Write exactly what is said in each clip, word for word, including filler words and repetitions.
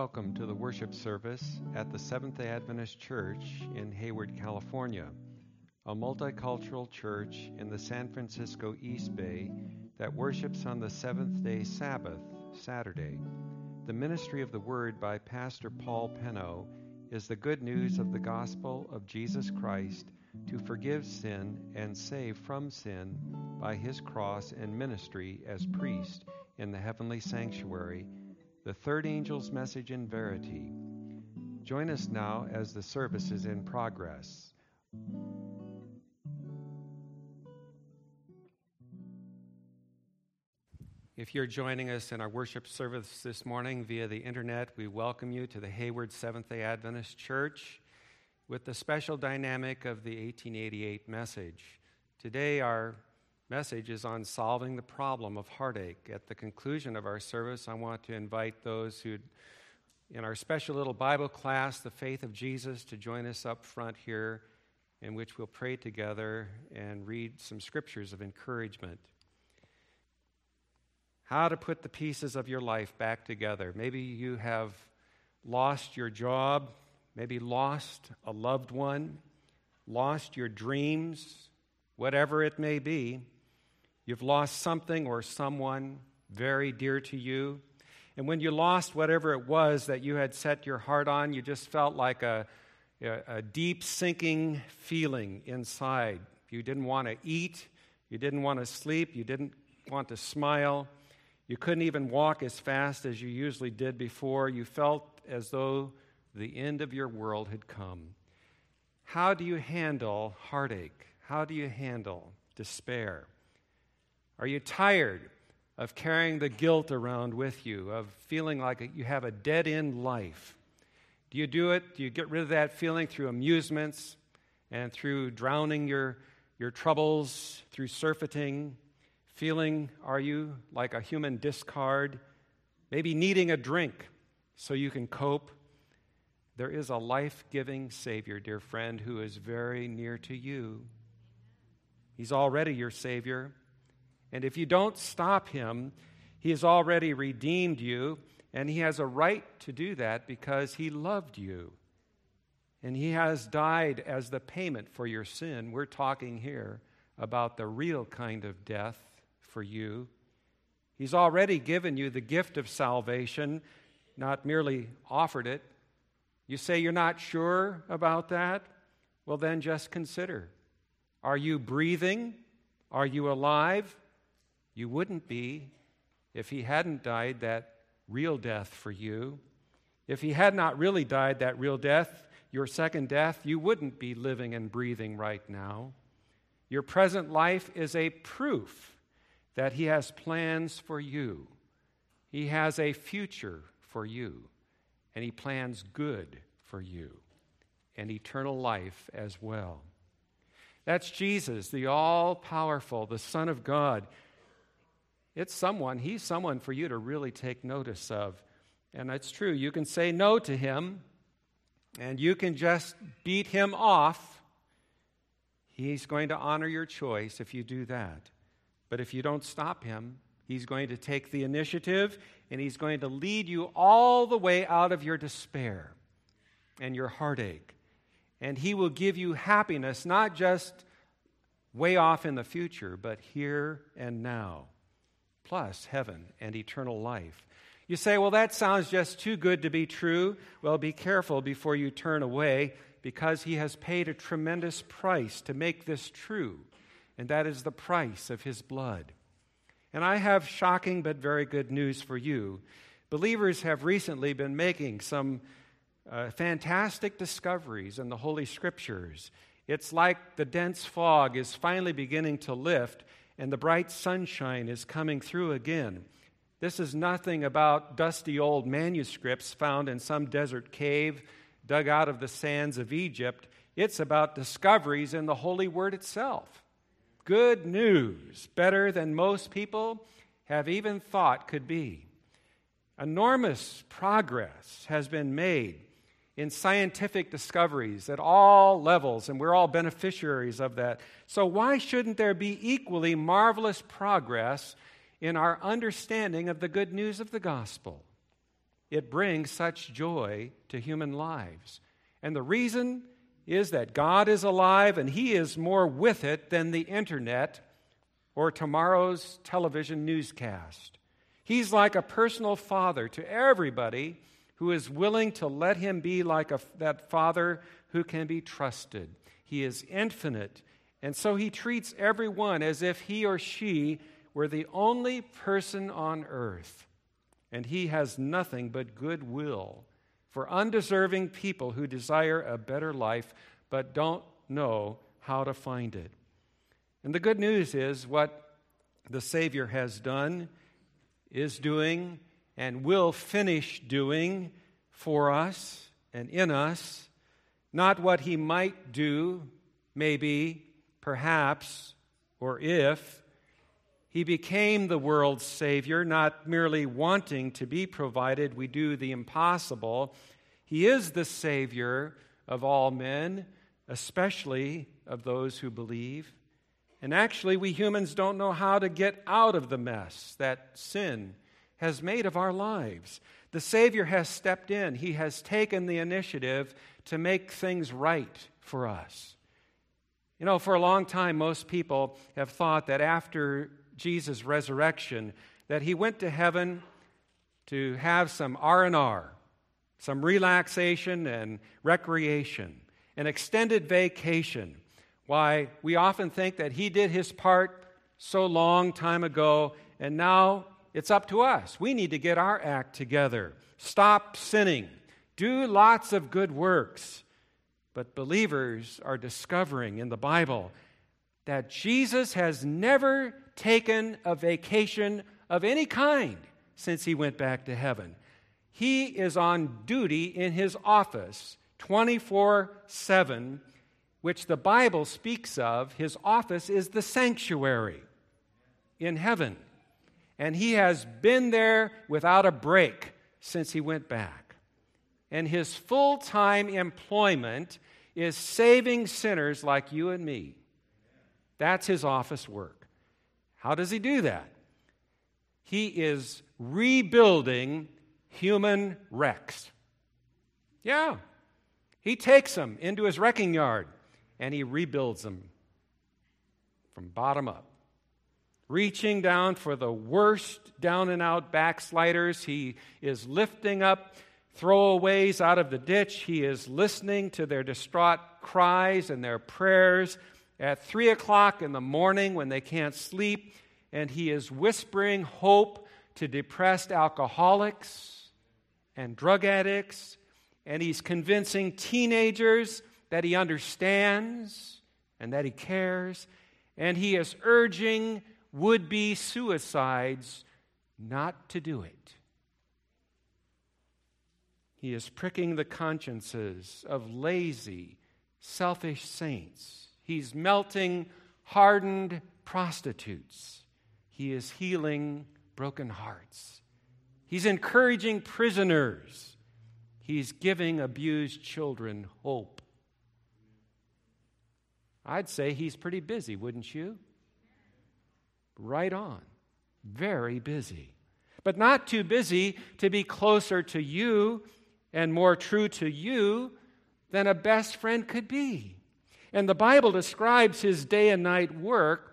welcome to the worship service at the Seventh-day Adventist Church in Hayward, California, a multicultural church in the San Francisco East Bay that worships on the seventh-day Sabbath, Saturday. The ministry of the Word by Pastor Paul Penno is the good news of the gospel of Jesus Christ to forgive sin and save from sin by his cross and ministry as priest in the heavenly sanctuary, the third angel's message in verity. Join us now as the service is in progress. If you're joining us in our worship service this morning via the internet, we welcome you to the Hayward Seventh-day Adventist Church with the special dynamic of the eighteen eighty-eight message. Today, our message is on solving the problem of heartache. At the conclusion of our service, I want to invite those who, in our special little Bible class, The Faith of Jesus, to join us up front here, in which we'll pray together and read some scriptures of encouragement. How to put the pieces of your life back together. Maybe you have lost your job, maybe lost a loved one, lost your dreams, whatever it may be. You've lost something or someone very dear to you. And when you lost whatever it was that you had set your heart on, you just felt like a, a deep sinking feeling inside. You didn't want to eat. You didn't want to sleep. You didn't want to smile. You couldn't even walk as fast as you usually did before. You felt as though the end of your world had come. How do you handle heartache? How do you handle despair? Are you tired of carrying the guilt around with you, of feeling like you have a dead-end life? Do you do it? Do you get rid of that feeling through amusements and through drowning your, your troubles, through surfeiting? Feeling, are you like a human discard? Maybe needing a drink so you can cope? There is a life-giving Savior, dear friend, who is very near to you. He's already your Savior. And if you don't stop him, he has already redeemed you, and he has a right to do that because he loved you. And he has died as the payment for your sin. We're talking here about the real kind of death for you. He's already given you the gift of salvation, not merely offered it. You say you're not sure about that? Well, then just consider. Are you breathing? Are you alive? You wouldn't be if he hadn't died that real death for you. If he had not really died that real death, your second death, you wouldn't be living and breathing right now. Your present life is a proof that he has plans for you. He has a future for you, and he plans good for you, and eternal life as well. That's Jesus, the all-powerful, the Son of God. It's someone, he's someone for you to really take notice of. And it's true, you can say no to him, and you can just beat him off. He's going to honor your choice if you do that. But if you don't stop him, he's going to take the initiative, and he's going to lead you all the way out of your despair and your heartache. And he will give you happiness, not just way off in the future, but here and now, plus heaven and eternal life. You say, well, that sounds just too good to be true. Well, be careful before you turn away, because he has paid a tremendous price to make this true. And that is the price of his blood. And I have shocking but very good news for you. Believers have recently been making some uh, fantastic discoveries in the Holy Scriptures. It's like the dense fog is finally beginning to lift, and the bright sunshine is coming through again. This is nothing about dusty old manuscripts found in some desert cave dug out of the sands of Egypt. It's about discoveries in the Holy Word itself. Good news, better than most people have even thought could be. Enormous progress has been made in scientific discoveries at all levels, and we're all beneficiaries of that. So why shouldn't there be equally marvelous progress in our understanding of the good news of the gospel? it brings such joy to human lives. And the reason is that God is alive and He is more with it than the internet or tomorrow's television newscast. He's like a personal father to everybody who is willing to let Him be like a, that father who can be trusted. He is infinite, and so He treats everyone as if he or she were the only person on earth, and He has nothing but goodwill for undeserving people who desire a better life but don't know how to find it. And the good news is what the Savior has done, is doing, and will finish doing for us and in us, not what He might do, maybe, perhaps, or if. He became the world's Savior, not merely wanting to be provided we do the impossible. He is the Savior of all men, especially of those who believe. And actually, we humans don't know how to get out of the mess that sin has made of our lives. The Savior has stepped in. He has taken the initiative to make things right for us. You know, for a long time, most people have thought that after Jesus' resurrection, that He went to heaven to have some R and R, some relaxation and recreation, an extended vacation. Why, we often think that He did His part so long time ago, and now it's up to us. We need to get our act together. Stop sinning. Do lots of good works. But believers are discovering in the Bible that Jesus has never taken a vacation of any kind since He went back to heaven. He is on duty in His office twenty-four seven, which the Bible speaks of. His office is the sanctuary in heaven. And He has been there without a break since He went back. And His full-time employment is saving sinners like you and me. That's His office work. How does He do that? He is rebuilding human wrecks. Yeah. He takes them into His wrecking yard and He rebuilds them from bottom up. Reaching down for the worst down-and-out backsliders, He is lifting up throwaways out of the ditch. He is listening to their distraught cries and their prayers at three o'clock in the morning when they can't sleep, and He is whispering hope to depressed alcoholics and drug addicts, and He's convincing teenagers that He understands and that He cares, and He is urging would-be suicides not to do it. He is pricking the consciences of lazy, selfish saints. He's melting hardened prostitutes. He is healing broken hearts. He's encouraging prisoners. He's giving abused children hope. I'd say He's pretty busy, wouldn't you? Right on. Very busy. But not too busy to be closer to you and more true to you than a best friend could be. And the Bible describes His day and night work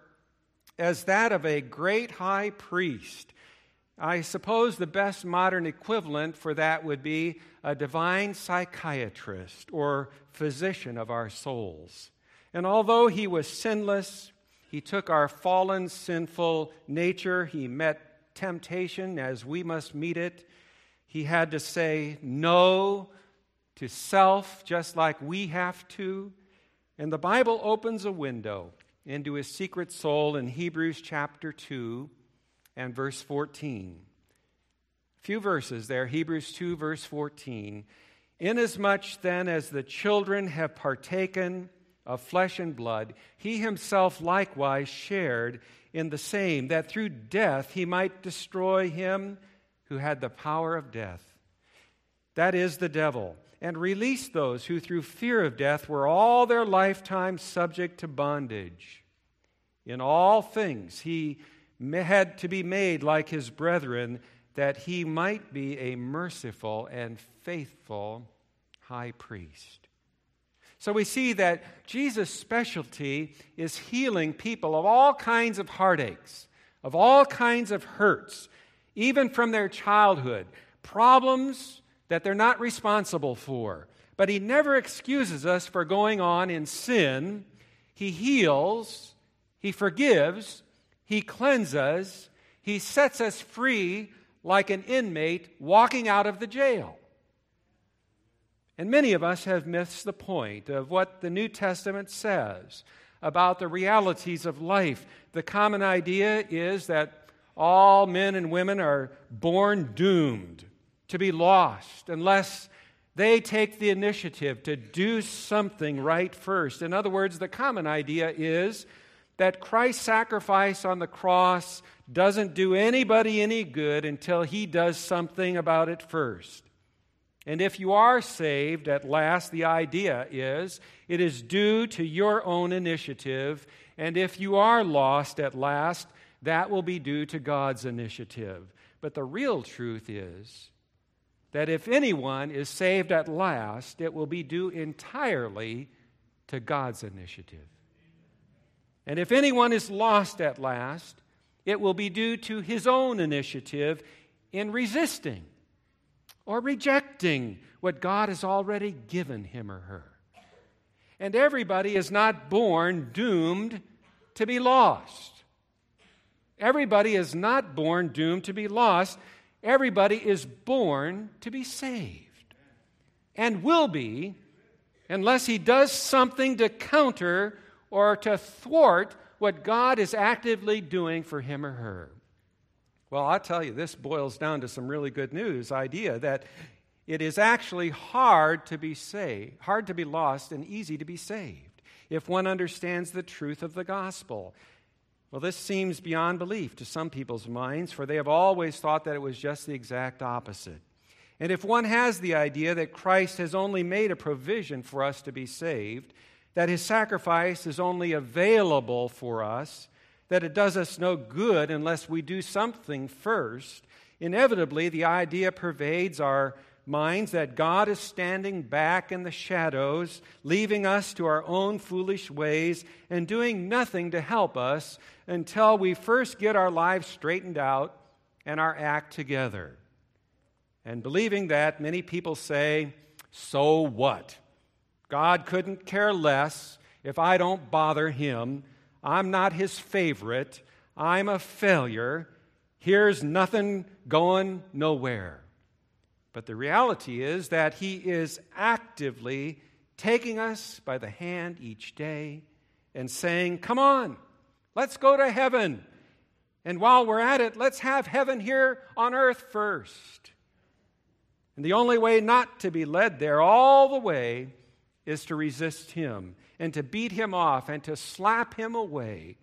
as that of a great high priest. I suppose the best modern equivalent for that would be a divine psychiatrist or physician of our souls. And although He was sinless, He took our fallen, sinful nature. He met temptation as we must meet it. He had to say no to self just like we have to. And the Bible opens a window into His secret soul in Hebrews chapter two and verse fourteen. A few verses there, Hebrews two, verse fourteen. Inasmuch then as the children have partaken of flesh and blood, He Himself likewise shared in the same, that through death He might destroy him who had the power of death, that is, the devil, and release those who through fear of death were all their lifetime subject to bondage. In all things he had to be made like his brethren, that he might be a merciful and faithful high priest. So we see that Jesus' specialty is healing people of all kinds of heartaches, of all kinds of hurts, even from their childhood, problems that they're not responsible for. But he never excuses us for going on in sin. He heals, he forgives, he cleanses, he sets us free like an inmate walking out of the jail. And many of us have missed the point of what the New Testament says about the realities of life. The common idea is that all men and women are born doomed to be lost unless they take the initiative to do something right first. In other words, the common idea is that Christ's sacrifice on the cross doesn't do anybody any good until he does something about it first. And if you are saved at last, the idea is it is due to your own initiative. And if you are lost at last, that will be due to God's initiative. But the real truth is that if anyone is saved at last, it will be due entirely to God's initiative. And if anyone is lost at last, it will be due to his own initiative in resisting or rejecting what God has already given him or her. And everybody is not born doomed to be lost. Everybody is not born doomed to be lost. Everybody is born to be saved and will be unless he does something to counter or to thwart what God is actively doing for him or her. Well, I'll tell you, this boils down to some really good news idea that it is actually hard to be saved, hard to be lost, and easy to be saved if one understands the truth of the gospel. Well, this seems beyond belief to some people's minds, for they have always thought that it was just the exact opposite. And if one has the idea that Christ has only made a provision for us to be saved, that his sacrifice is only available for us, that it does us no good unless we do something first, inevitably the idea pervades our minds that God is standing back in the shadows, leaving us to our own foolish ways and doing nothing to help us until we first get our lives straightened out and our act together. And believing that, many people say, "So what? God couldn't care less if I don't bother him. I'm not his favorite. I'm a failure. Here's nothing going nowhere." But the reality is that he is actively taking us by the hand each day and saying, "Come on, let's go to heaven. And while we're at it, let's have heaven here on earth first." And the only way not to be led there all the way is to resist him and to beat him off and to slap him away.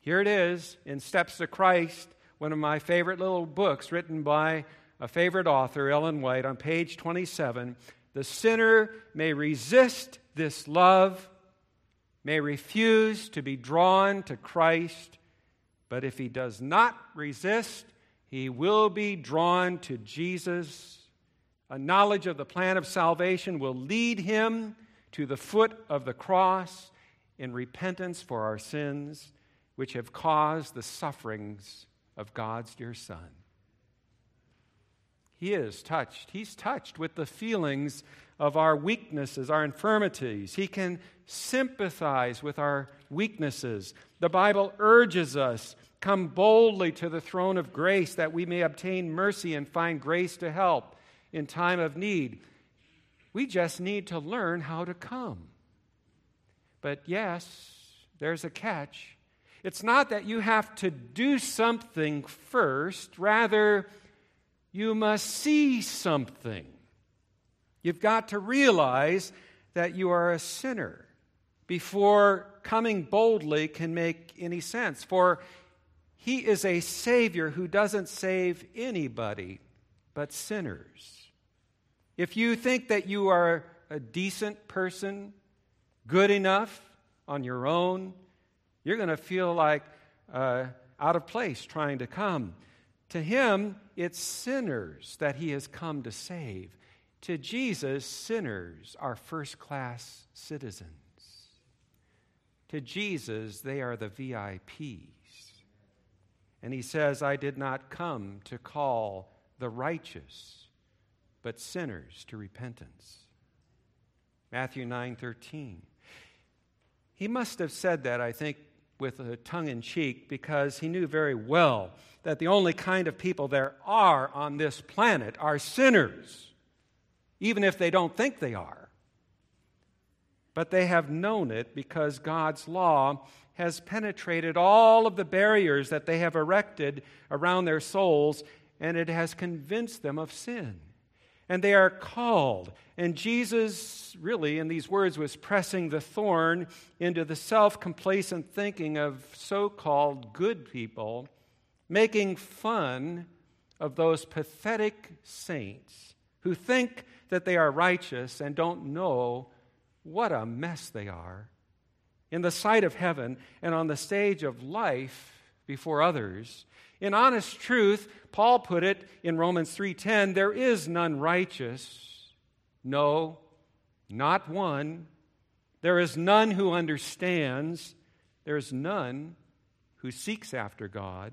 Here it is in Steps to Christ, one of my favorite little books written by a favorite author, Ellen White, on page twenty-seven, the sinner may resist this love, may refuse to be drawn to Christ, but if he does not resist, he will be drawn to Jesus. A knowledge of the plan of salvation will lead him to the foot of the cross in repentance for our sins, which have caused the sufferings of God's dear Son. He is touched. He's touched with the feelings of our weaknesses, our infirmities. He can sympathize with our weaknesses. The Bible urges us, come boldly to the throne of grace that we may obtain mercy and find grace to help in time of need. We just need to learn how to come. But yes, there's a catch. It's not that you have to do something first. Rather, you must see something. You've got to realize that you are a sinner before coming boldly can make any sense. For he is a Savior who doesn't save anybody but sinners. If you think that you are a decent person, good enough on your own, you're going to feel like uh, out of place trying to come. To him, it's sinners that he has come to save. To Jesus, sinners are first-class citizens. To Jesus, they are the V I Ps. And he says, I did not come to call the righteous, but sinners to repentance. Matthew nine thirteen. He must have said that, I think, with a tongue in cheek, because he knew very well that the only kind of people there are on this planet are sinners, even if they don't think they are. But they have known it because God's law has penetrated all of the barriers that they have erected around their souls, and it has convinced them of sin. And they are called. And Jesus, really, in these words, was pressing the thorn into the self-complacent thinking of so-called good people, making fun of those pathetic saints who think that they are righteous and don't know what a mess they are in the sight of heaven and on the stage of life before others. In honest truth, Paul put it in Romans three ten, there is none righteous, no, not one. There is none who understands. There is none who seeks after God.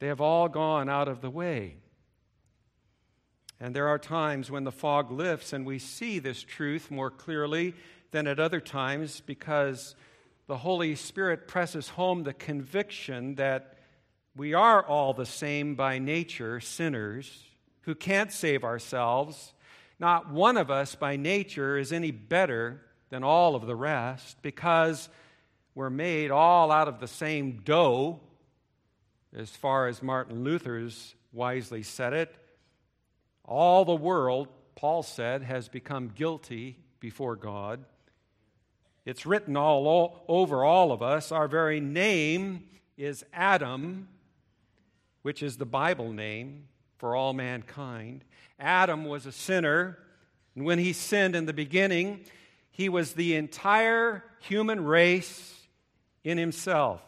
They have all gone out of the way. And there are times when the fog lifts and we see this truth more clearly than at other times, because the Holy Spirit presses home the conviction that we are all the same by nature, sinners who can't save ourselves. Not one of us by nature is any better than all of the rest, because we're made all out of the same dough, as far as Martin Luther's wisely said it. All the world, Paul said, has become guilty before God. It's written all over all of us. Our very name is Adam, which is the Bible name for all mankind. Adam was a sinner, and when he sinned in the beginning, he was the entire human race in himself,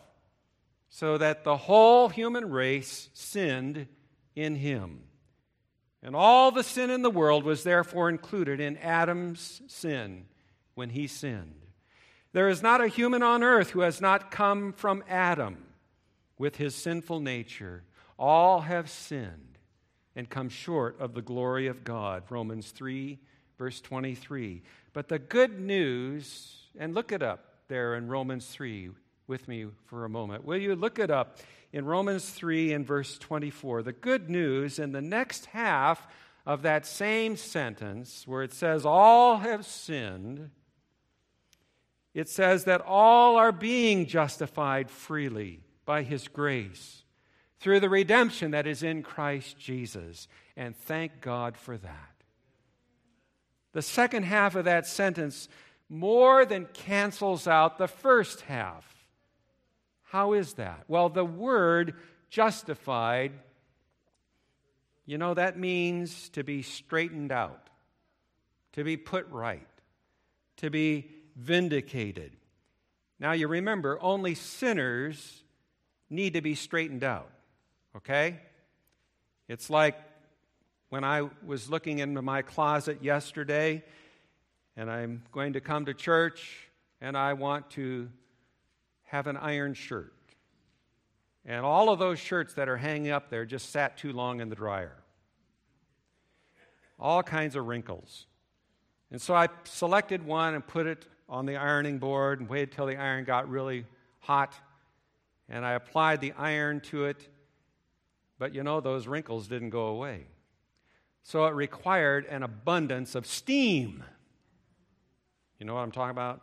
so that the whole human race sinned in him. And all the sin in the world was therefore included in Adam's sin when he sinned. There is not a human on earth who has not come from Adam with his sinful nature. All have sinned and come short of the glory of God. Romans three, verse twenty-three. But the good news, and look it up there in Romans three with me for a moment. Will you look it up in Romans three and verse twenty-four? The good news in the next half of that same sentence where it says, all have sinned, it says that all are being justified freely by his grace through the redemption that is in Christ Jesus. And thank God for that. The second half of that sentence more than cancels out the first half. How is that? Well, the word justified, you know, that means to be straightened out, to be put right, to be vindicated. Now, you remember, only sinners need to be straightened out, okay? It's like when I was looking into my closet yesterday, and I'm going to come to church, and I want to have an iron shirt. And all of those shirts that are hanging up there just sat too long in the dryer. All kinds of wrinkles. And so I selected one and put it on the ironing board and waited till the iron got really hot, and I applied the iron to it, but you know, those wrinkles didn't go away. So it required an abundance of steam. You know what I'm talking about?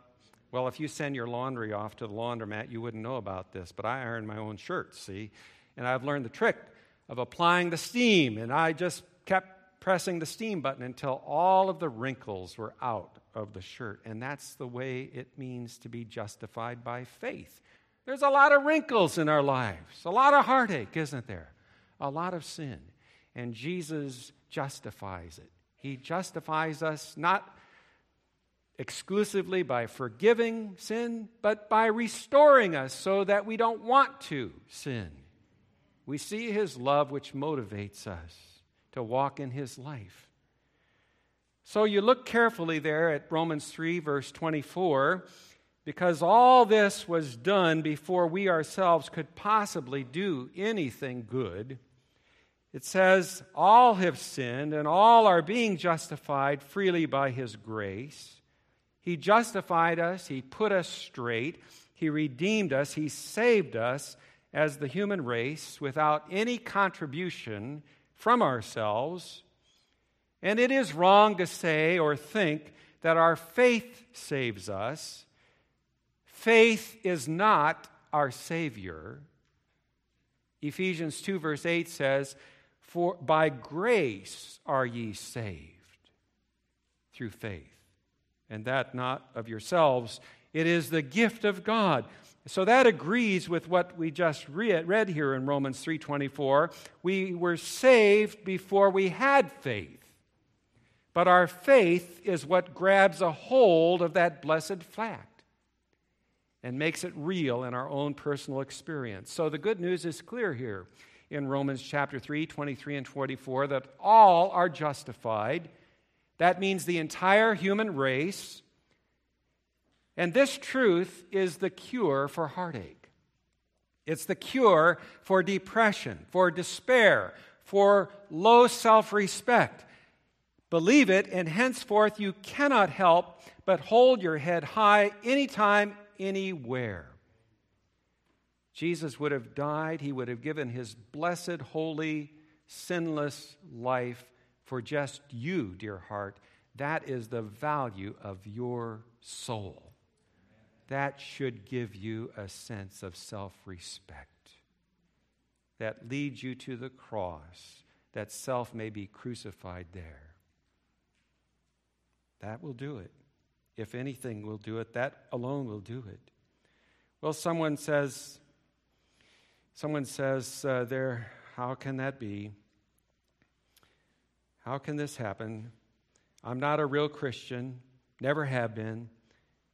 Well, if you send your laundry off to the laundromat, you wouldn't know about this, but I iron my own shirts, see? And I've learned the trick of applying the steam, and I just kept pressing the steam button until all of the wrinkles were out of the shirt, and that's the way it means to be justified by faith. There's a lot of wrinkles in our lives, a lot of heartache, isn't there? A lot of sin, and Jesus justifies it. He justifies us not exclusively by forgiving sin, but by restoring us so that we don't want to sin. We see his love, which motivates us to walk in his life. So you look carefully there at Romans three, verse twenty-four, because all this was done before we ourselves could possibly do anything good. It says, all have sinned and all are being justified freely by his grace. He justified us, he put us straight, he redeemed us, he saved us as the human race without any contribution from ourselves. And it is wrong to say or think that our faith saves us. Faith is not our Savior. Ephesians two verse eight says, "For by grace are ye saved through faith, and that not of yourselves. It is the gift of God." So that agrees with what we just read here in Romans three twenty-four. We were saved before we had faith. But our faith is what grabs a hold of that blessed fact and makes it real in our own personal experience. So the good news is clear here in Romans chapter three, twenty-three and twenty-four, that all are justified. That means the entire human race. And this truth is the cure for heartache. It's the cure for depression, for despair, for low self-respect. Believe it, and henceforth you cannot help but hold your head high anytime, anywhere. Jesus would have died. He would have given his blessed, holy, sinless life for just you, dear heart. That is the value of your soul. That should give you a sense of self-respect that leads you to the cross, that self may be crucified there. That will do it. If anything will do it, that alone will do it. Well, someone says, someone says uh, there, how can that be? How can this happen? I'm not a real Christian, never have been.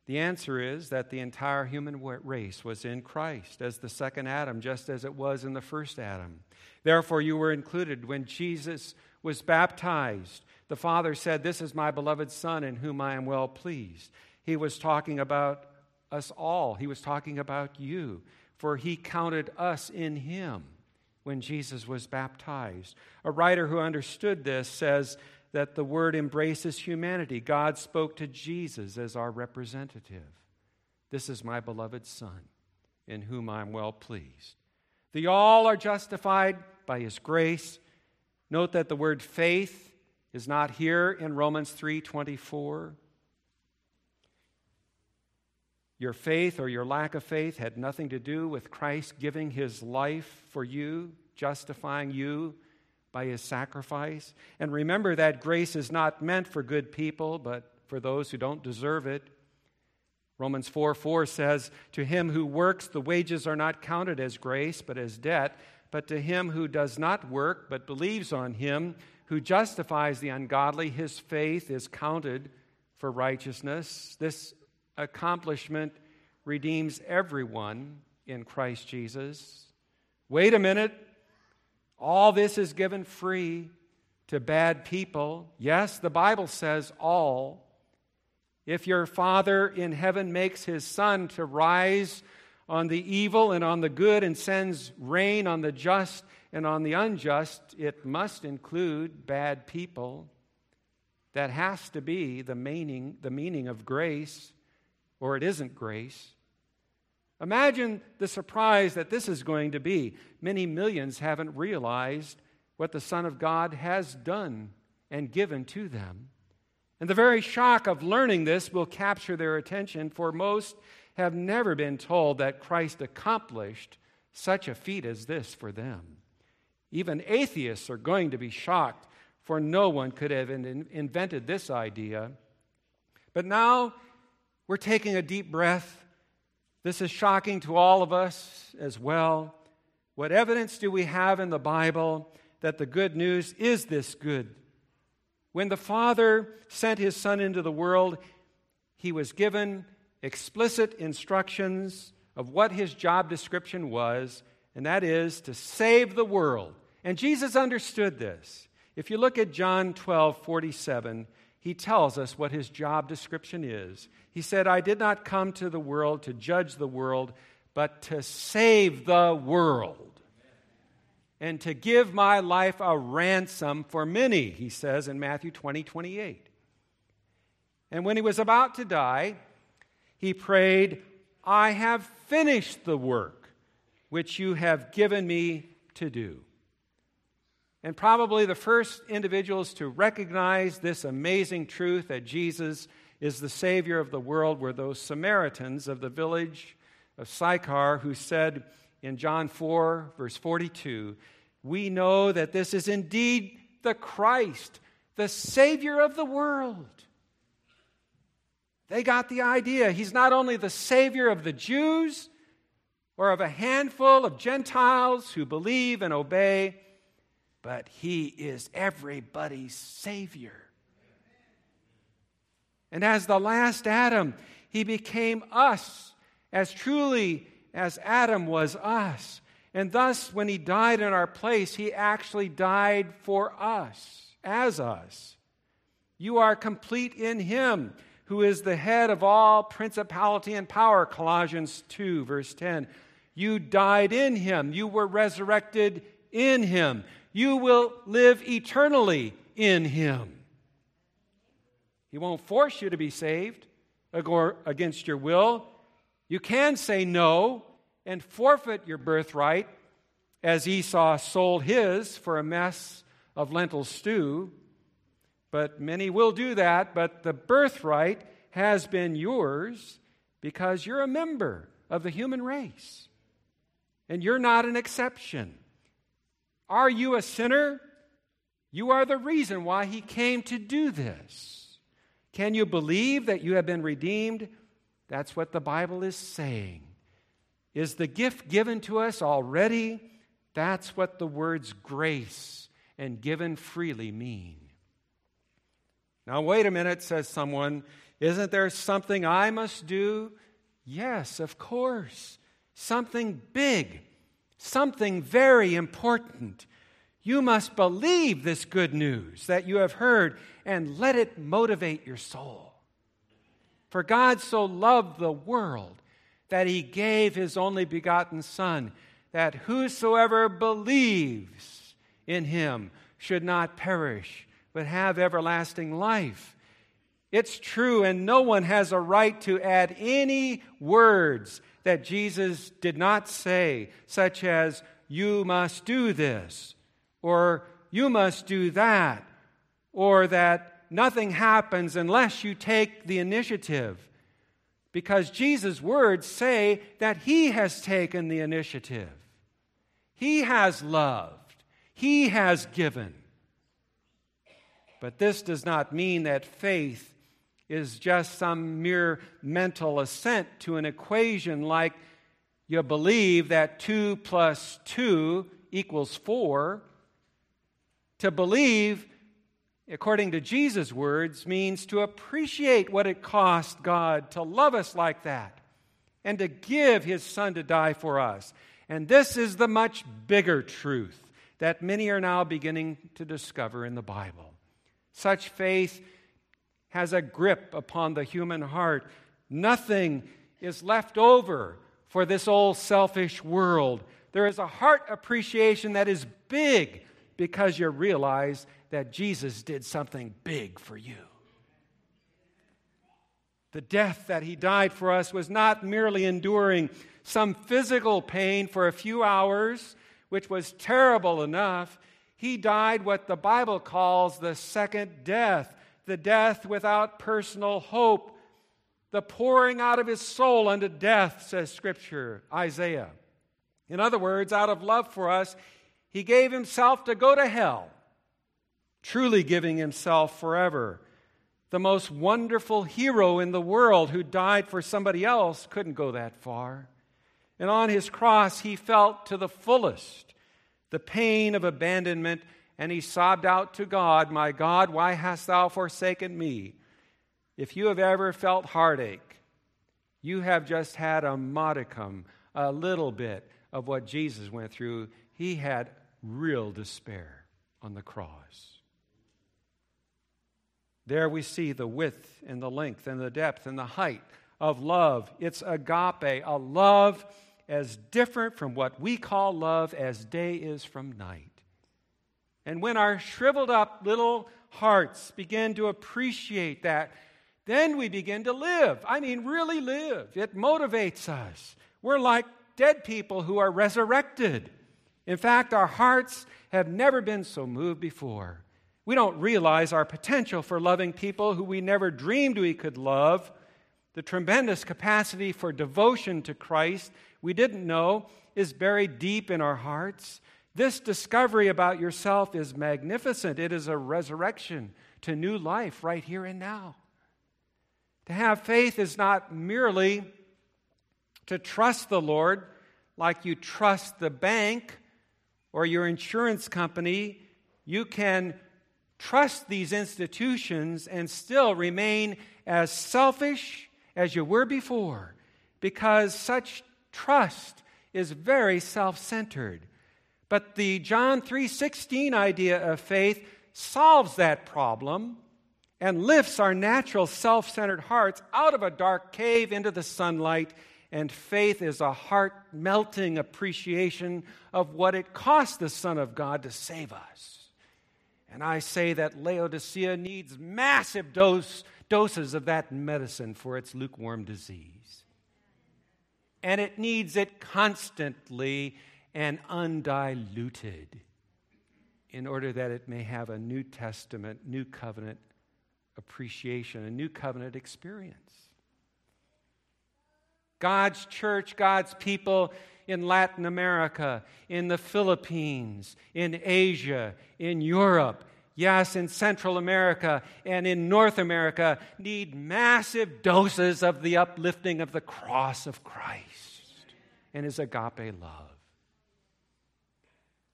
The answer is that the entire human race was in Christ as the second Adam, just as it was in the first Adam. Therefore, you were included. When Jesus was baptized, the Father said, "This is my beloved Son in whom I am well pleased." He was talking about us all. He was talking about you, for he counted us in him when Jesus was baptized. A writer who understood this says that the Word embraces humanity. God spoke to Jesus as our representative. "This is my beloved Son, in whom I am well pleased." The all are justified by his grace. Note that the word faith is not here in Romans three twenty-four. Your faith or your lack of faith had nothing to do with Christ giving his life for you, justifying you by his sacrifice. And remember that grace is not meant for good people, but for those who don't deserve it. Romans four four says, "To him who works, the wages are not counted as grace, but as debt. But to him who does not work, but believes on him who justifies the ungodly, his faith is counted for righteousness." This accomplishment redeems everyone in Christ Jesus. Wait a minute. All this is given free to bad people. Yes, the Bible says all. If your Father in heaven makes his sun to rise on the evil and on the good and sends rain on the just and on the unjust, it must include bad people. That has to be the meaning, the meaning of grace, or it isn't grace. Imagine the surprise that this is going to be. Many millions haven't realized what the Son of God has done and given to them. And the very shock of learning this will capture their attention, for most have never been told that Christ accomplished such a feat as this for them. Even atheists are going to be shocked, for no one could have in- invented this idea. But now we're taking a deep breath. This is shocking to all of us as well. What evidence do we have in the Bible that the good news is this good? When the Father sent his Son into the world, he was given explicit instructions of what his job description was and that is to save the world. And Jesus understood this. If you look at John twelve forty-seven, he tells us what his job description is. He said, I did not come to the world to judge the world, but to save the world and to give my life a ransom for many, he says in Matthew twenty twenty-eight. And when he was about to die, he prayed, I have finished the work which you have given me to do. And probably the first individuals to recognize this amazing truth that Jesus is the Savior of the world were those Samaritans of the village of Sychar who said in John four, verse forty-two, we know that this is indeed the Christ, the Savior of the world. They got the idea. He's not only the Savior of the Jews or of a handful of Gentiles who believe and obey, but he is everybody's Savior. And as the last Adam, he became us, as truly as Adam was us. And thus, when he died in our place, he actually died for us, as us. You are complete in him, who is the head of all principality and power, Colossians two, verse ten. You died in him. You were resurrected in him. You will live eternally in him. He won't force you to be saved against your will. You can say no and forfeit your birthright, as Esau sold his for a mess of lentil stew. But many will do that, but the birthright has been yours because you're a member of the human race. And you're not an exception. Are you a sinner? You are the reason why he came to do this. Can you believe that you have been redeemed? That's what the Bible is saying. Is the gift given to us already? That's what the words grace and given freely mean. Now, wait a minute, says someone. Isn't there something I must do? Yes, of course. Something big. Something very important. You must believe this good news that you have heard and let it motivate your soul. For God so loved the world that he gave his only begotten Son, that whosoever believes in him should not perish, but have everlasting life. It's true, and no one has a right to add any words that Jesus did not say, such as, you must do this, or you must do that, or that nothing happens unless you take the initiative, because Jesus' words say that he has taken the initiative. He has loved. He has given. But this does not mean that faith is just some mere mental assent to an equation like you believe that two plus two equals four. To believe, according to Jesus' words, means to appreciate what it cost God to love us like that and to give his Son to die for us. And this is the much bigger truth that many are now beginning to discover in the Bible. Such faith has a grip upon the human heart. Nothing is left over for this old selfish world. There is a heart appreciation that is big because you realize that Jesus did something big for you. The death that he died for us was not merely enduring some physical pain for a few hours, which was terrible enough. He died what the Bible calls the second death, the death without personal hope, the pouring out of his soul unto death, says Scripture, Isaiah. In other words, out of love for us, he gave himself to go to hell, truly giving himself forever. The most wonderful hero in the world who died for somebody else couldn't go that far. And on his cross, he felt to the fullest the pain of abandonment, and he sobbed out to God, my God, why hast thou forsaken me? If you have ever felt heartache, you have just had a modicum, a little bit, of what Jesus went through, he had real despair on the cross. There we see the width and the length and the depth and the height of love. It's agape, a love as different from what we call love as day is from night. And when our shriveled up little hearts begin to appreciate that, then we begin to live. I mean, really live. It motivates us. We're like dead people who are resurrected. In fact, our hearts have never been so moved before. We don't realize our potential for loving people who we never dreamed we could love, the tremendous capacity for devotion to Christ we didn't know is buried deep in our hearts. This discovery about yourself is magnificent. It is a resurrection to new life right here and now. To have faith is not merely to trust the Lord like you trust the bank or your insurance company. You can trust these institutions and still remain as selfish as you were before, because such trust is very self-centered. But the John three sixteen idea of faith solves that problem and lifts our natural self-centered hearts out of a dark cave into the sunlight. And faith is a heart-melting appreciation of what it cost the Son of God to save us. And I say that Laodicea needs massive dose, doses of that medicine for its lukewarm disease. And it needs it constantly and undiluted in order that it may have a New Testament, New Covenant appreciation, a New Covenant experience. God's church, God's people in Latin America, in the Philippines, in Asia, in Europe, yes, in Central America and in North America need massive doses of the uplifting of the cross of Christ and His agape love.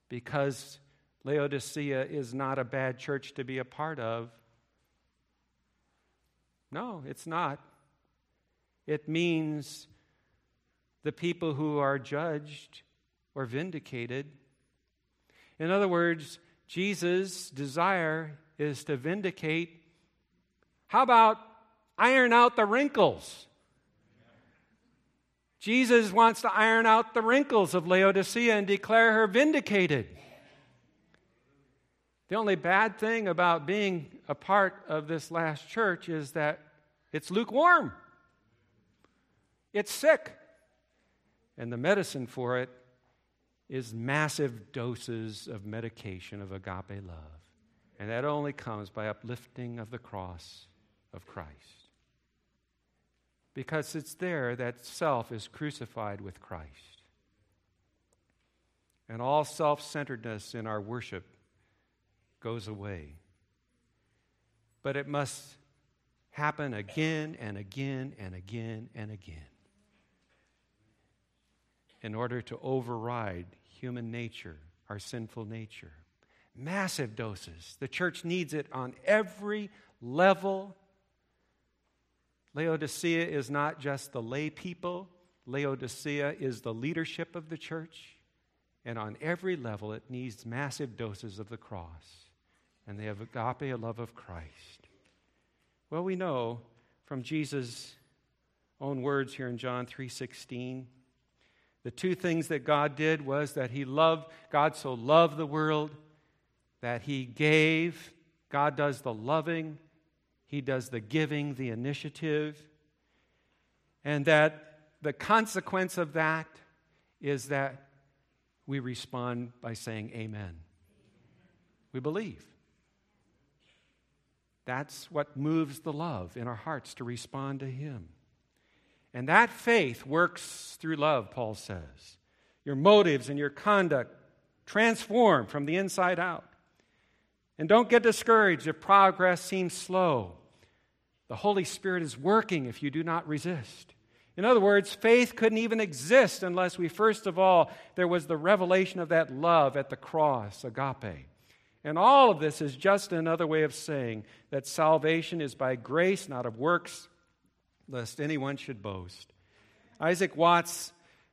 Because Laodicea is not a bad church to be a part of. No, it's not. It means the people who are judged or vindicated. In other words, Jesus' desire is to vindicate. How about iron out the wrinkles? Jesus wants to iron out the wrinkles of Laodicea and declare her vindicated. The only bad thing about being a part of this last church is that it's lukewarm. It's sick. And the medicine for it is massive doses of medication of agape love. And that only comes by uplifting of the cross of Christ. Because it's there that self is crucified with Christ. And all self-centeredness in our worship goes away. But it must happen again and again and again and again, in order to override human nature, our sinful nature. Massive doses. The church needs it on every level. Laodicea is not just the lay people. Laodicea is the leadership of the church. And on every level, it needs massive doses of the cross and the agape love of Christ. Well, we know from Jesus' own words here in John three sixteen, the two things that God did was that He loved, God so loved the world, that He gave. God does the loving, He does the giving, the initiative. And that the consequence of that is that we respond by saying amen. We believe. That's what moves the love in our hearts to respond to Him. And that faith works through love, Paul says. Your motives and your conduct transform from the inside out. And don't get discouraged if progress seems slow. The Holy Spirit is working if you do not resist. In other words, faith couldn't even exist unless we, first of all, there was the revelation of that love at the cross, agape. And all of this is just another way of saying that salvation is by grace, not of works, lest anyone should boast. Isaac Watts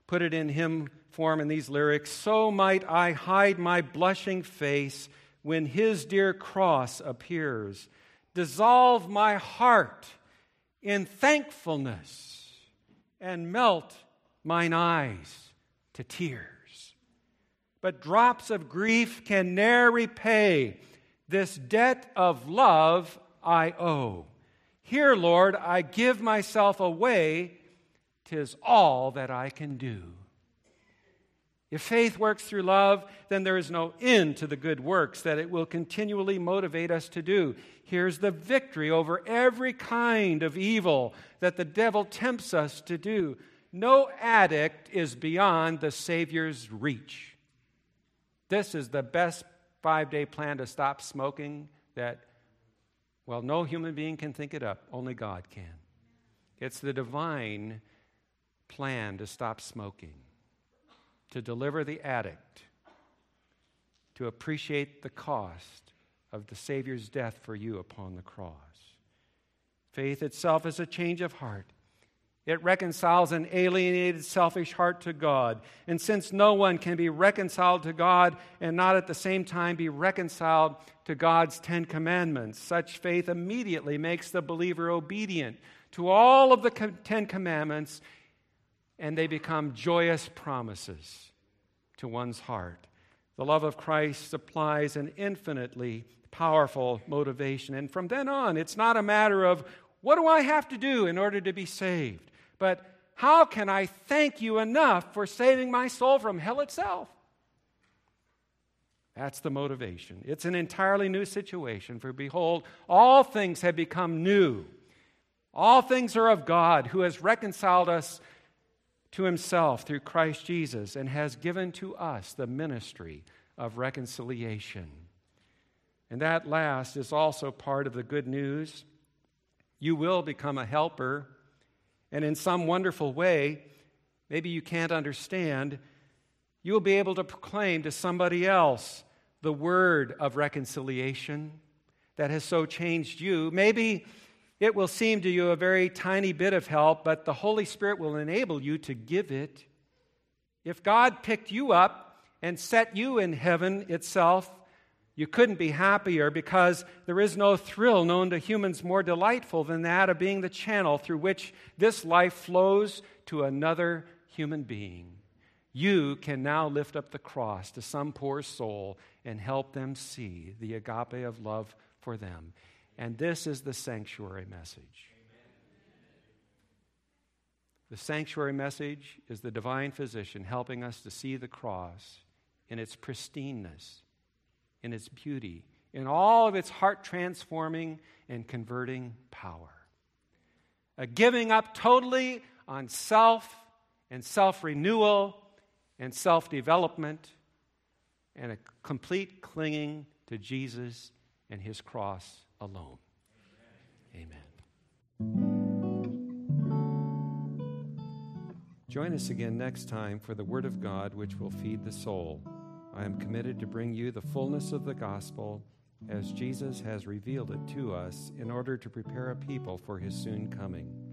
put it in hymn form in these lyrics, so might I hide my blushing face when his dear cross appears. Dissolve my heart in thankfulness and melt mine eyes to tears. But drops of grief can ne'er repay this debt of love I owe. Here, Lord, I give myself away. 'Tis all that I can do. If faith works through love, then there is no end to the good works that it will continually motivate us to do. Here's the victory over every kind of evil that the devil tempts us to do. No addict is beyond the Savior's reach. This is the best five-day plan to stop smoking that, well, no human being can think it up. Only God can. It's the divine plan to stop smoking, to deliver the addict, to appreciate the cost of the Savior's death for you upon the cross. Faith itself is a change of heart. It reconciles an alienated, selfish heart to God. And since no one can be reconciled to God and not at the same time be reconciled to God's Ten Commandments, such faith immediately makes the believer obedient to all of the Ten Commandments, and they become joyous promises to one's heart. The love of Christ supplies an infinitely powerful motivation. And from then on, it's not a matter of, what do I have to do in order to be saved? But how can I thank you enough for saving my soul from hell itself? That's the motivation. It's an entirely new situation. For behold, all things have become new. All things are of God, who has reconciled us to himself through Christ Jesus and has given to us the ministry of reconciliation. And that last is also part of the good news. You will become a helper, and in some wonderful way, maybe you can't understand, you will be able to proclaim to somebody else the word of reconciliation that has so changed you. Maybe it will seem to you a very tiny bit of help, but the Holy Spirit will enable you to give it. If God picked you up and set you in heaven itself, you couldn't be happier, because there is no thrill known to humans more delightful than that of being the channel through which this life flows to another human being. You can now lift up the cross to some poor soul and help them see the agape of love for them. And this is the sanctuary message. Amen. The sanctuary message is the divine physician helping us to see the cross in its pristineness, in its beauty, in all of its heart-transforming and converting power. A giving up totally on self and self-renewal and self-development, and a complete clinging to Jesus and his cross alone. Amen. Amen. Join us again next time for the Word of God, which will feed the soul. I am committed to bring you the fullness of the gospel as Jesus has revealed it to us in order to prepare a people for his soon coming.